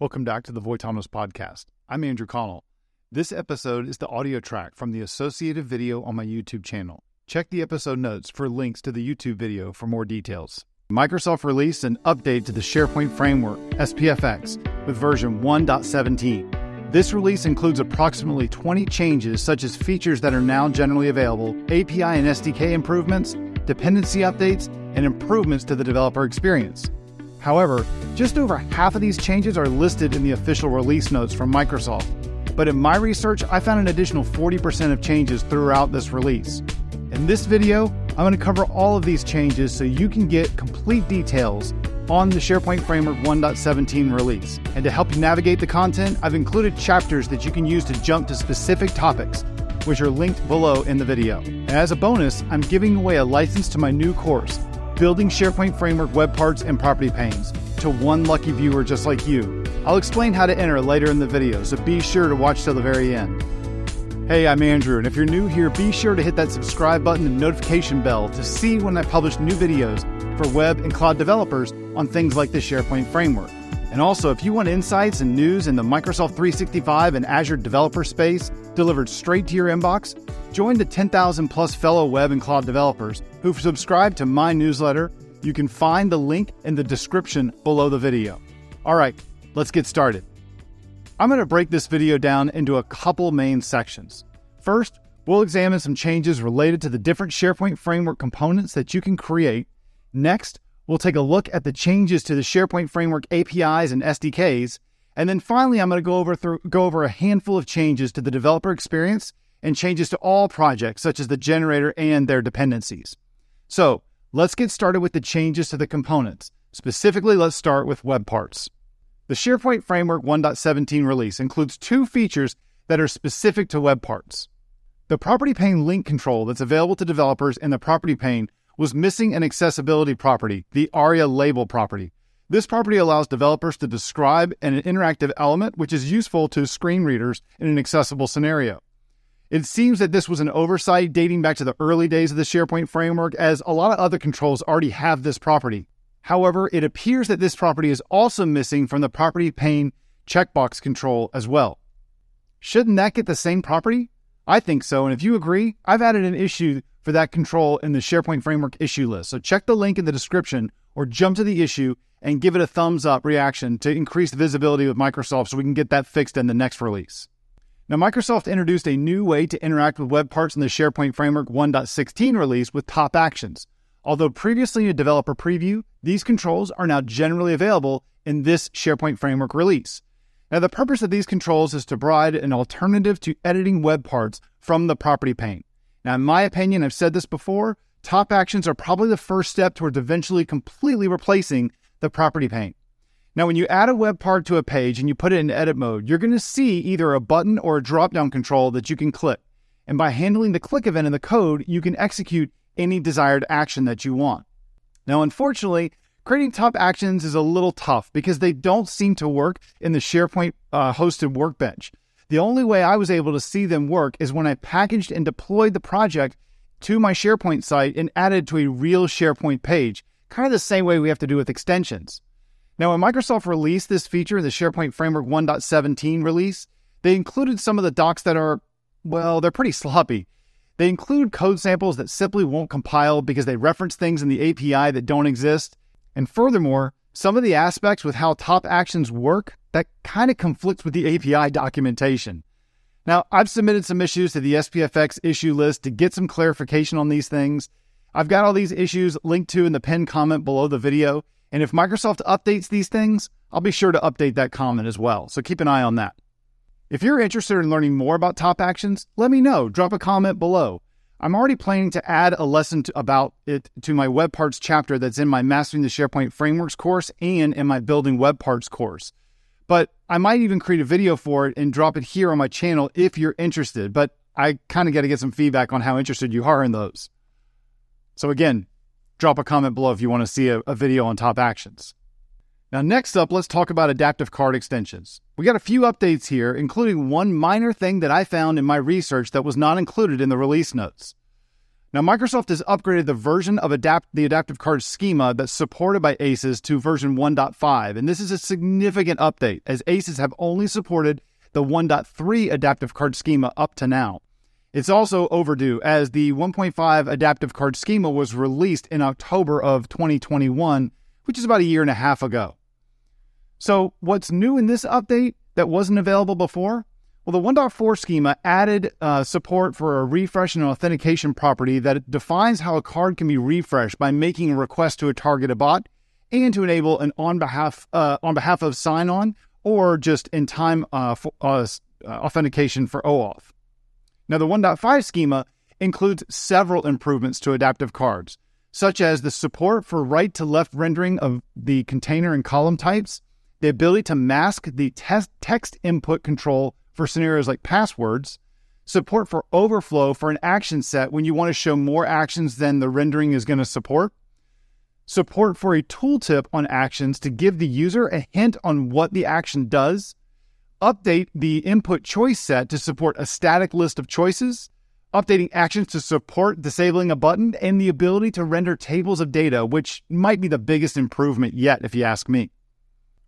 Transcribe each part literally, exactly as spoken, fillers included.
Welcome back to the Voitanos Podcast. I'm Andrew Connell. This episode is the audio track from the associated video on my YouTube channel. Check the episode notes for links to the YouTube video for more details. Microsoft released an update to the SharePoint Framework, S P F x, with version one point seventeen. This release includes approximately twenty changes, such as features that are now generally available, A P I and S D K improvements, dependency updates, and improvements to the developer experience. However, just over half of these changes are listed in the official release notes from Microsoft. But in my research, I found an additional forty percent of changes throughout this release. In this video, I'm going to cover all of these changes so you can get complete details on the SharePoint Framework one point seventeen release. And to help you navigate the content, I've included chapters that you can use to jump to specific topics, which are linked below in the video. And as a bonus, I'm giving away a license to my new course, Building SharePoint Framework Web Parts and Property Panes, to one lucky viewer just like you. I'll explain how to enter later in the video, so be sure to watch till the very end. Hey, I'm Andrew, and if you're new here, be sure to hit that subscribe button and notification bell to see when I publish new videos for web and cloud developers on things like the SharePoint Framework. And also, if you want insights and news in the Microsoft three sixty-five and Azure developer space delivered straight to your inbox, join the ten thousand plus fellow web and cloud developers who've subscribed to my newsletter. You can find the link in the description below the video. All right, let's get started. I'm going to break this video down into a couple main sections. First, we'll examine some changes related to the different SharePoint Framework components that you can create. Next, we'll take a look at the changes to the SharePoint Framework A P Is and S D Ks. And then finally, I'm going to go over through, go over a handful of changes to the developer experience and changes to all projects, such as the generator and their dependencies. So let's get started with the changes to the components. Specifically, let's start with web parts. The SharePoint Framework one point seventeen release includes two features that are specific to web parts. The property pane link control that's available to developers in the property pane was missing an accessibility property, the ARIA label property. This property allows developers to describe an interactive element, which is useful to screen readers in an accessible scenario. It seems that this was an oversight dating back to the early days of the SharePoint Framework, as a lot of other controls already have this property. However, it appears that this property is also missing from the property pane checkbox control as well. Shouldn't that get the same property? I think so, and if you agree, I've added an issue for that control in the SharePoint Framework issue list. So check the link in the description or jump to the issue and give it a thumbs up reaction to increase visibility with Microsoft so we can get that fixed in the next release. Now, Microsoft introduced a new way to interact with web parts in the SharePoint Framework one point sixteen release with top actions. Although previously a developer preview, these controls are now generally available in this SharePoint Framework release. Now, the purpose of these controls is to provide an alternative to editing web parts from the property pane. Now, in my opinion, I've said this before, top actions are probably the first step towards eventually completely replacing the property pane. Now, when you add a web part to a page and you put it in edit mode, you're going to see either a button or a drop-down control that you can click. And by handling the click event in the code, you can execute any desired action that you want. Now, unfortunately, creating top actions is a little tough because they don't seem to work in the SharePoint uh, hosted workbench. The only way I was able to see them work is when I packaged and deployed the project to my SharePoint site and added to a real SharePoint page, kind of the same way we have to do with extensions. Now, when Microsoft released this feature in the SharePoint Framework one point seventeen release, they included some of the docs that are, well, they're pretty sloppy. They include code samples that simply won't compile because they reference things in the A P I that don't exist. And furthermore, some of the aspects with how top actions work, that kind of conflicts with the A P I documentation. Now, I've submitted some issues to the S P F x issue list to get some clarification on these things. I've got all these issues linked to in the pinned comment below the video. And if Microsoft updates these things, I'll be sure to update that comment as well. So keep an eye on that. If you're interested in learning more about top actions, let me know. Drop a comment below. I'm already planning to add a lesson to, about it to my web parts chapter that's in my Mastering the SharePoint Frameworks course and in my Building Web Parts course. But I might even create a video for it and drop it here on my channel if you're interested. But I kind of got to get some feedback on how interested you are in those. So again, drop a comment below if you want to see a, a video on top actions. Now, next up, let's talk about adaptive card extensions. We got a few updates here, including one minor thing that I found in my research that was not included in the release notes. Now, Microsoft has upgraded the version of adapt the AdaptiveCards schema that's supported by ACES to version one point five, and this is a significant update, as ACES have only supported the one point three AdaptiveCards schema up to now. It's also overdue, as the one point five AdaptiveCards schema was released in October of twenty twenty-one, which is about a year and a half ago. So what's new in this update that wasn't available before? Well, the one point four schema added uh, support for a refresh and authentication property that defines how a card can be refreshed by making a request to a targeted bot and to enable an on behalf uh, on behalf of sign-on or just in-time uh, uh, authentication for OAuth. Now, the one point five schema includes several improvements to AdaptiveCards, such as the support for right-to-left rendering of the container and column types, the ability to mask the te- text input control for scenarios like passwords, support for overflow for an action set when you want to show more actions than the rendering is going to support, support for a tooltip on actions to give the user a hint on what the action does, update the input choice set to support a static list of choices, updating actions to support disabling a button, and the ability to render tables of data, which might be the biggest improvement yet, if you ask me.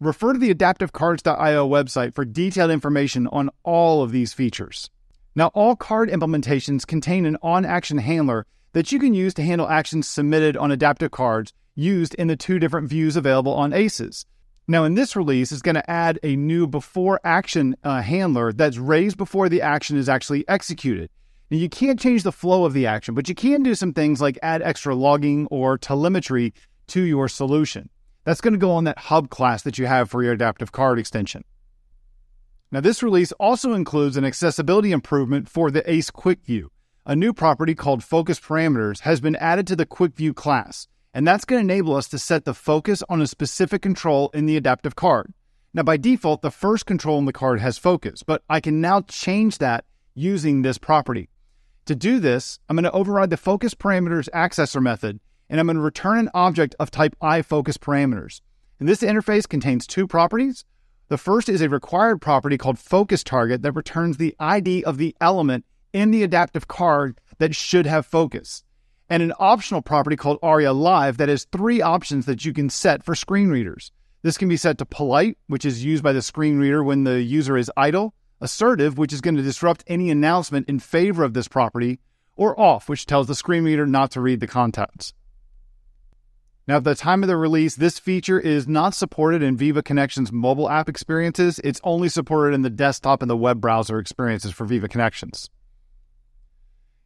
Refer to the Adaptive Cards dot i o website for detailed information on all of these features. Now, all card implementations contain an on-action handler that you can use to handle actions submitted on AdaptiveCards used in the two different views available on ACES. Now, in this release, it's going to add a new before-action uh, handler that's raised before the action is actually executed. Now, you can't change the flow of the action, but you can do some things like add extra logging or telemetry to your solution. That's going to go on that hub class that you have for your AdaptiveCard extension. Now, this release also includes an accessibility improvement for the ACE Quick View. A new property called FocusParameters has been added to the Quick View class, and that's going to enable us to set the focus on a specific control in the AdaptiveCard. Now, by default, the first control in the card has focus, but I can now change that using this property. To do this, I'm going to override the FocusParameters accessor method, and I'm going to return an object of type IFocusParameters. And this interface contains two properties. The first is a required property called FocusTarget that returns the I D of the element in the AdaptiveCard that should have focus, and an optional property called ARIA Live that has three options that you can set for screen readers. This can be set to polite, which is used by the screen reader when the user is idle, assertive, which is going to disrupt any announcement in favor of this property, or off, which tells the screen reader not to read the contents. Now, at the time of the release, this feature is not supported in Viva Connections mobile app experiences. It's only supported in the desktop and the web browser experiences for Viva Connections.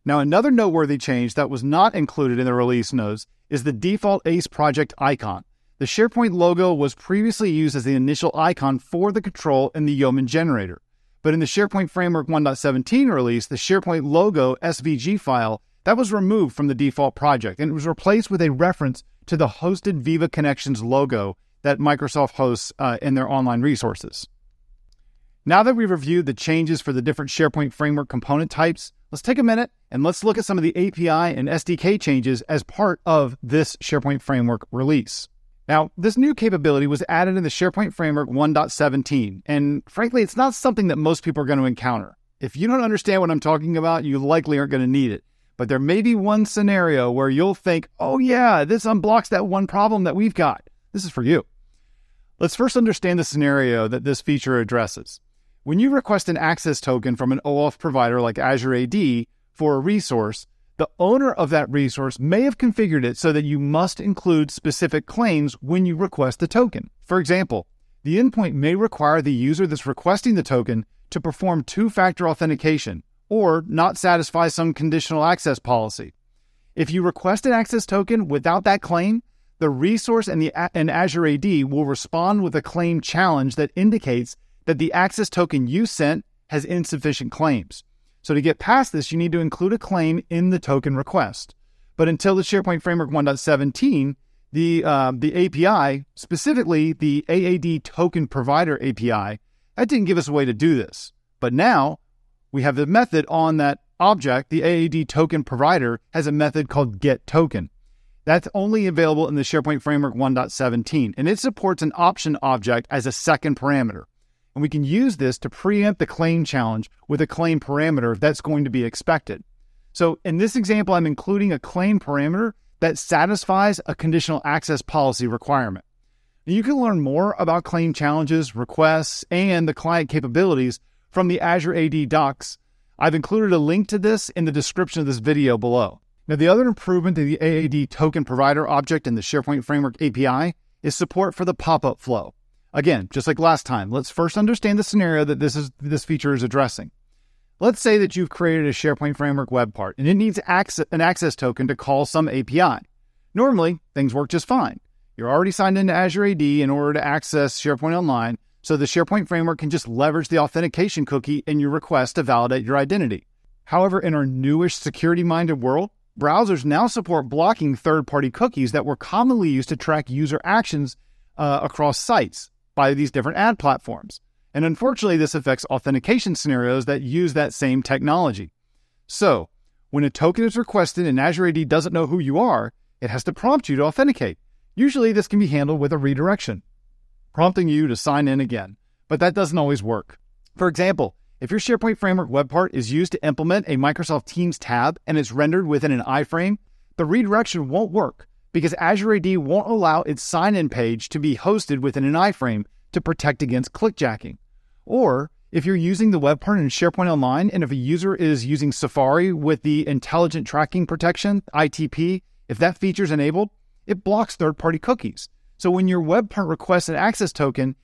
Now, another noteworthy change that was not included in the release notes is the default ACE project icon. The SharePoint logo was previously used as the initial icon for the control in the Yeoman generator. But in the SharePoint Framework one point seventeen release, the SharePoint logo S V G file that was removed from the default project, and it was replaced with a reference to the hosted Viva Connections logo that Microsoft hosts uh, in their online resources. Now that we've reviewed the changes for the different SharePoint Framework component types, let's take a minute and let's look at some of the A P I and S D K changes as part of this SharePoint Framework release. Now, this new capability was added in the SharePoint Framework one point seventeen, and frankly, it's not something that most people are going to encounter. If you don't understand what I'm talking about, you likely aren't going to need it. But there may be one scenario where you'll think, oh yeah, this unblocks that one problem that we've got. This is for you. Let's first understand the scenario that this feature addresses. When you request an access token from an OAuth provider like Azure A D for a resource, the owner of that resource may have configured it so that you must include specific claims when you request the token. For example, the endpoint may require the user that's requesting the token to perform two-factor authentication, or not satisfy some conditional access policy. If you request an access token without that claim, the resource and the and Azure A D will respond with a claim challenge that indicates that the access token you sent has insufficient claims. So to get past this, you need to include a claim in the token request. But until the SharePoint Framework one point seventeen, the uh, the A P I, specifically the A A D token provider A P I, that didn't give us a way to do this. But now, we have the method on that object. The A A D token provider has a method called getToken. That's only available in the SharePoint Framework one point seventeen, and it supports an option object as a second parameter. And we can use this to preempt the claim challenge with a claim parameter that's going to be expected. So in this example, I'm including a claim parameter that satisfies a conditional access policy requirement. Now, you can learn more about claim challenges, requests, and the client capabilities from the Azure A D docs. I've included a link to this in the description of this video below. Now, the other improvement to the A A D token provider object in the SharePoint Framework A P I is support for the pop-up flow. Again, just like last time, let's first understand the scenario that this is this feature is addressing. Let's say that you've created a SharePoint Framework web part, and it needs access, an access token to call some A P I. Normally, things work just fine. You're already signed into Azure A D in order to access SharePoint Online, so the SharePoint Framework can just leverage the authentication cookie in your request to validate your identity. However, in our newish security-minded world, browsers now support blocking third-party cookies that were commonly used to track user actions uh, across sites by these different ad platforms. And unfortunately, this affects authentication scenarios that use that same technology. So, when a token is requested and Azure A D doesn't know who you are, it has to prompt you to authenticate. Usually, this can be handled with a redirection, prompting you to sign in again. But that doesn't always work. For example, if your SharePoint Framework web part is used to implement a Microsoft Teams tab and it's rendered within an iframe, the redirection won't work because Azure A D won't allow its sign-in page to be hosted within an iframe to protect against clickjacking. Or if you're using the web part in SharePoint Online and if a user is using Safari with the Intelligent Tracking Protection, I T P, if that feature is enabled, it blocks third-party cookies. So when your web part requests an access token,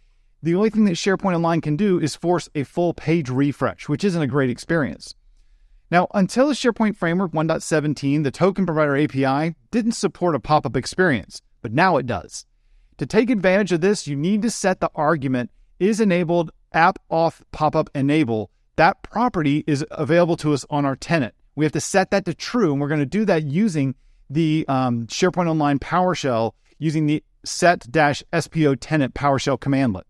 the only thing that SharePoint Online can do is force a full page refresh, which isn't a great experience. Now, until SharePoint Framework one point seventeen, the token provider A P I didn't support a pop-up experience, but now it does. To take advantage of this, you need to set the argument is enabled app auth pop-up enable. That property is available to us on our tenant. We have to set that to true, and we're going to do that using the um, SharePoint Online PowerShell using the set S P O tenant PowerShell commandlet.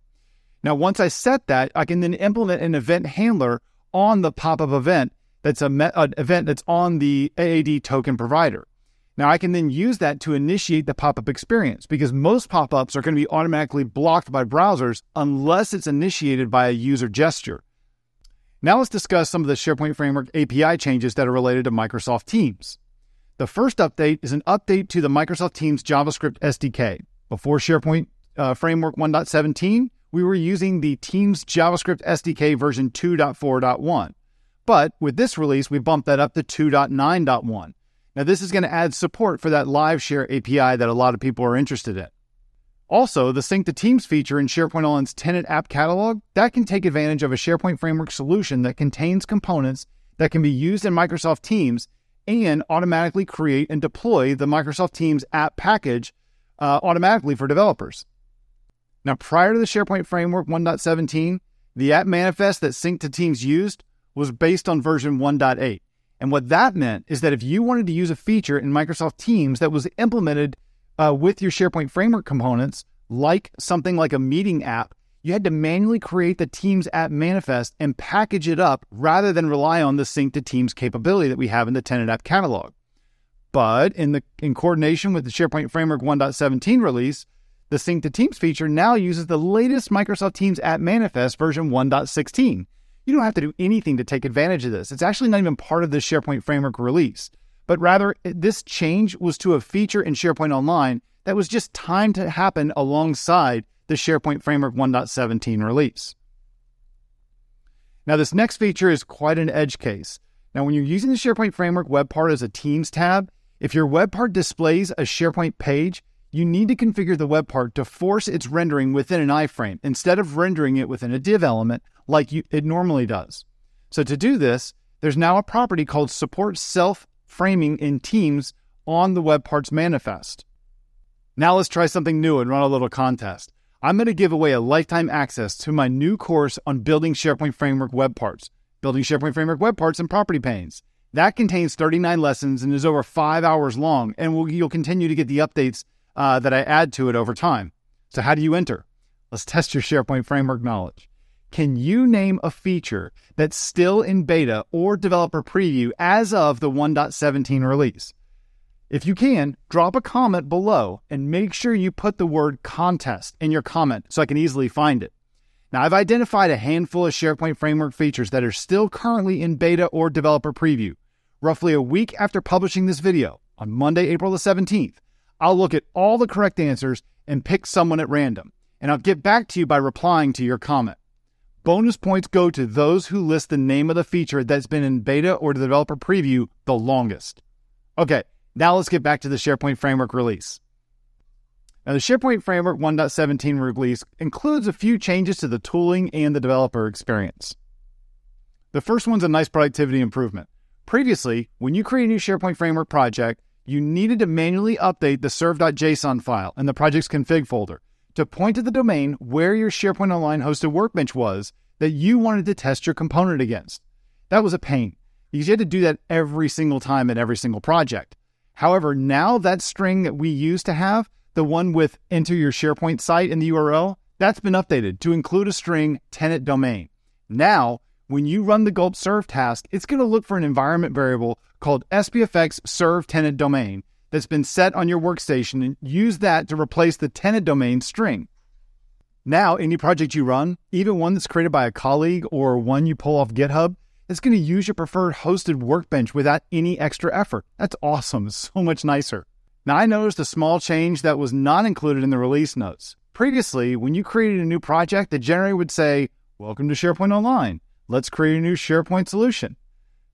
Now, once I set that, I can then implement an event handler on the pop-up event that's a me- an event that's on the A A D token provider. Now, I can then use that to initiate the pop-up experience because most pop-ups are going to be automatically blocked by browsers unless it's initiated by a user gesture. Now, let's discuss some of the SharePoint Framework A P I changes that are related to Microsoft Teams. The first update is an update to the Microsoft Teams JavaScript S D K. Before SharePoint uh, Framework one point seventeen, we were using the Teams JavaScript S D K version two point four point one. But with this release, we bumped that up to two point nine point one. Now, this is going to add support for that Live Share A P I that a lot of people are interested in. Also, the Sync to Teams feature in SharePoint Online's tenant app catalog, that can take advantage of a SharePoint Framework solution that contains components that can be used in Microsoft Teams and automatically create and deploy the Microsoft Teams app package uh, automatically for developers. Now, prior to the SharePoint Framework one point seventeen, the app manifest that Sync to Teams used was based on version one point eight. And what that meant is that if you wanted to use a feature in Microsoft Teams that was implemented uh, with your SharePoint Framework components, like something like a meeting app, you had to manually create the Teams app manifest and package it up rather than rely on the Sync to Teams capability that we have in the tenant app catalog. But in, the, in coordination with the SharePoint Framework one point seventeen release, the Sync to Teams feature now uses the latest Microsoft Teams app manifest version one point sixteen. You don't have to do anything to take advantage of this. It's actually not even part of the SharePoint Framework release, but rather this change was to a feature in SharePoint Online that was just timed to happen alongside the SharePoint Framework one point seventeen release. Now, this next feature is quite an edge case. Now, when you're using the SharePoint Framework web part as a Teams tab, if your web part displays a SharePoint page, you need to configure the web part to force its rendering within an iframe instead of rendering it within a div element like you, it normally does. So to do this, there's now a property called support self-framing in Teams on the web parts manifest. Now let's try something new and run a little contest. I'm going to give away a lifetime access to my new course on building SharePoint Framework web parts, building SharePoint Framework web parts and property panes. That contains thirty-nine lessons and is over five hours long, and we'll, you'll continue to get the updates uh, that I add to it over time. So how do you enter? Let's test your SharePoint Framework knowledge. Can you name a feature that's still in beta or developer preview as of the one point seventeen release? If you can, drop a comment below and make sure you put the word contest in your comment so I can easily find it. Now, I've identified a handful of SharePoint Framework features that are still currently in beta or developer preview. Roughly a week after publishing this video, on Monday, April the seventeenth, I'll look at all the correct answers and pick someone at random, and I'll get back to you by replying to your comment. Bonus points go to those who list the name of the feature that's been in beta or the developer preview the longest. Okay, now let's get back to the SharePoint Framework release. Now, the SharePoint Framework one point seventeen release includes a few changes to the tooling and the developer experience. The first one's a nice productivity improvement. Previously, when you create a new SharePoint Framework project, you needed to manually update the serve.json file in the project's config folder to point to the domain where your SharePoint Online hosted workbench was that you wanted to test your component against. That was a pain, because you had to do that every single time in every single project. However, now that string that we used to have, the one with enter your SharePoint site in the U R L, that's been updated to include a string tenant domain. Now, when you run the gulp serve task, it's going to look for an environment variable called S P F x serve tenant domain that's been set on your workstation and use that to replace the tenant domain string. Now, any project you run, even one that's created by a colleague or one you pull off GitHub, it's going to use your preferred hosted workbench without any extra effort. That's awesome. It's so much nicer. Now, I noticed a small change that was not included in the release notes. Previously, when you created a new project, the generator would say, welcome to SharePoint Online. Let's create a new SharePoint solution.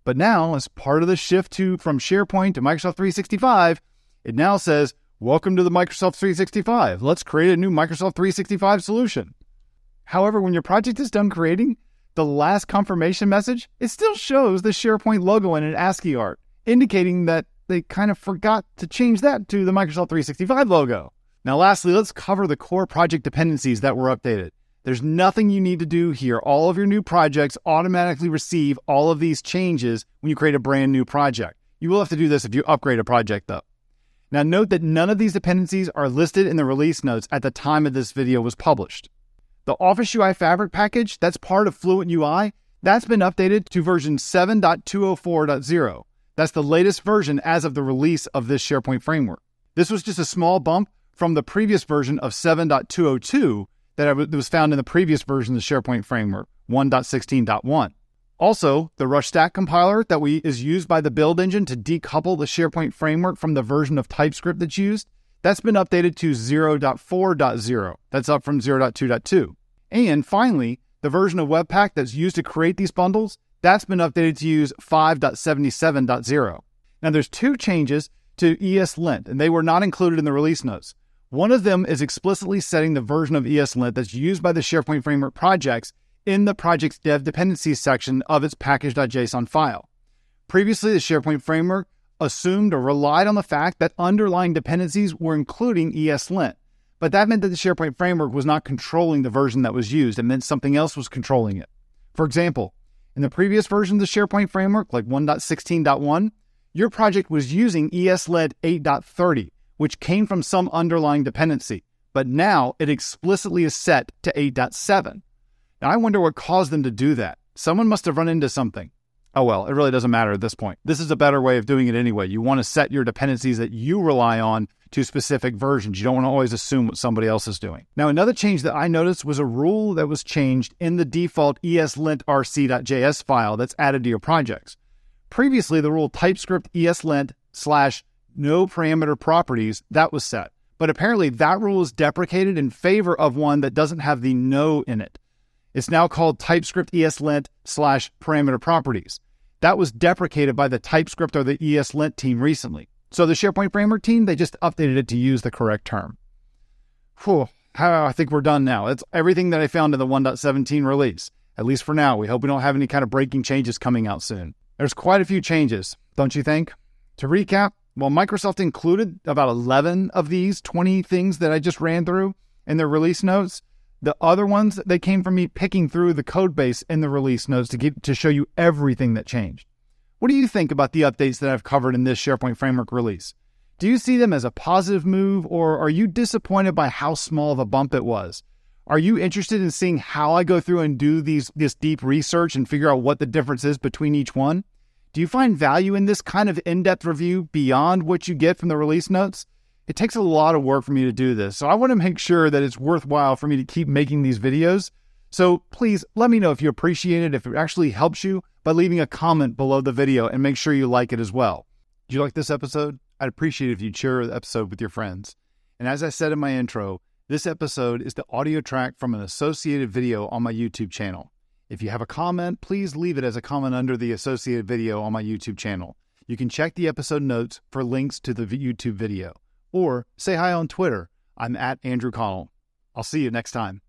But now, as part of the shift to from SharePoint to Microsoft three sixty-five, it now says, welcome to the Microsoft three sixty-five. Let's create a new Microsoft three sixty-five solution. However, when your project is done creating, the last confirmation message, it still shows the SharePoint logo in an ASCII art, indicating that they kind of forgot to change that to the Microsoft three sixty-five logo. Now, lastly, let's cover the core project dependencies that were updated. There's nothing you need to do here. All of your new projects automatically receive all of these changes when you create a brand new project. You will have to do this if you upgrade a project, though. Now, note that none of these dependencies are listed in the release notes at the time of this video was published. The Office U I Fabric package, that's part of Fluent U I, that's been updated to version seven point two oh four point oh. That's the latest version as of the release of this SharePoint framework. This was just a small bump from the previous version of seven point two oh two, that was found in the previous version of the SharePoint framework, one point sixteen point one. Also, the Rush Stack compiler that we is used by the build engine to decouple the SharePoint framework from the version of TypeScript that's used, that's been updated to zero point four point oh. That's up from zero point two point two. And finally, the version of Webpack that's used to create these bundles, that's been updated to use five point seventy-seven point oh. Now, there's two changes to ESLint, and they were not included in the release notes. One of them is explicitly setting the version of ESLint that's used by the SharePoint Framework projects in the project's dev dependencies section of its package.json file. Previously, the SharePoint Framework assumed or relied on the fact that underlying dependencies were including ESLint, but that meant that the SharePoint Framework was not controlling the version that was used. It meant something else was controlling it. For example, in the previous version of the SharePoint Framework, like one point sixteen point one, your project was using ESLint eight point thirty, which came from some underlying dependency, but now it explicitly is set to eight point seven. Now, I wonder what caused them to do that. Someone must have run into something. Oh well, it really doesn't matter at this point. This is a better way of doing it anyway. You want to set your dependencies that you rely on to specific versions. You don't want to always assume what somebody else is doing. Now, another change that I noticed was a rule that was changed in the default eslint R C dot J S file that's added to your projects. Previously, the rule TypeScript ESLint slash no parameter properties, that was set. But apparently that rule is deprecated in favor of one that doesn't have the no in it. It's now called TypeScript ESLint slash parameter properties. That was deprecated by the TypeScript or the ESLint team recently. So the SharePoint Framework team, they just updated it to use the correct term. Whew, I think we're done now. That's everything that I found in the one point seventeen release. At least for now, we hope we don't have any kind of breaking changes coming out soon. There's quite a few changes, don't you think? To recap, well, Microsoft included about eleven of these twenty things that I just ran through in their release notes. The other ones, they came from me picking through the code base in the release notes to get, to show you everything that changed. What do you think about the updates that I've covered in this SharePoint Framework release? Do you see them as a positive move, or are you disappointed by how small of a bump it was? Are you interested in seeing how I go through and do these this deep research and figure out what the difference is between each one? Do you find value in this kind of in-depth review beyond what you get from the release notes? It takes a lot of work for me to do this, so I want to make sure that it's worthwhile for me to keep making these videos. So please let me know if you appreciate it, if it actually helps you, by leaving a comment below the video, and make sure you like it as well. Did you like this episode? I'd appreciate it if you'd share the episode with your friends. And as I said in my intro, this episode is the audio track from an associated video on my YouTube channel. If you have a comment, please leave it as a comment under the associated video on my YouTube channel. You can check the episode notes for links to the YouTube video, or say hi on Twitter. I'm at Andrew Connell. I'll see you next time.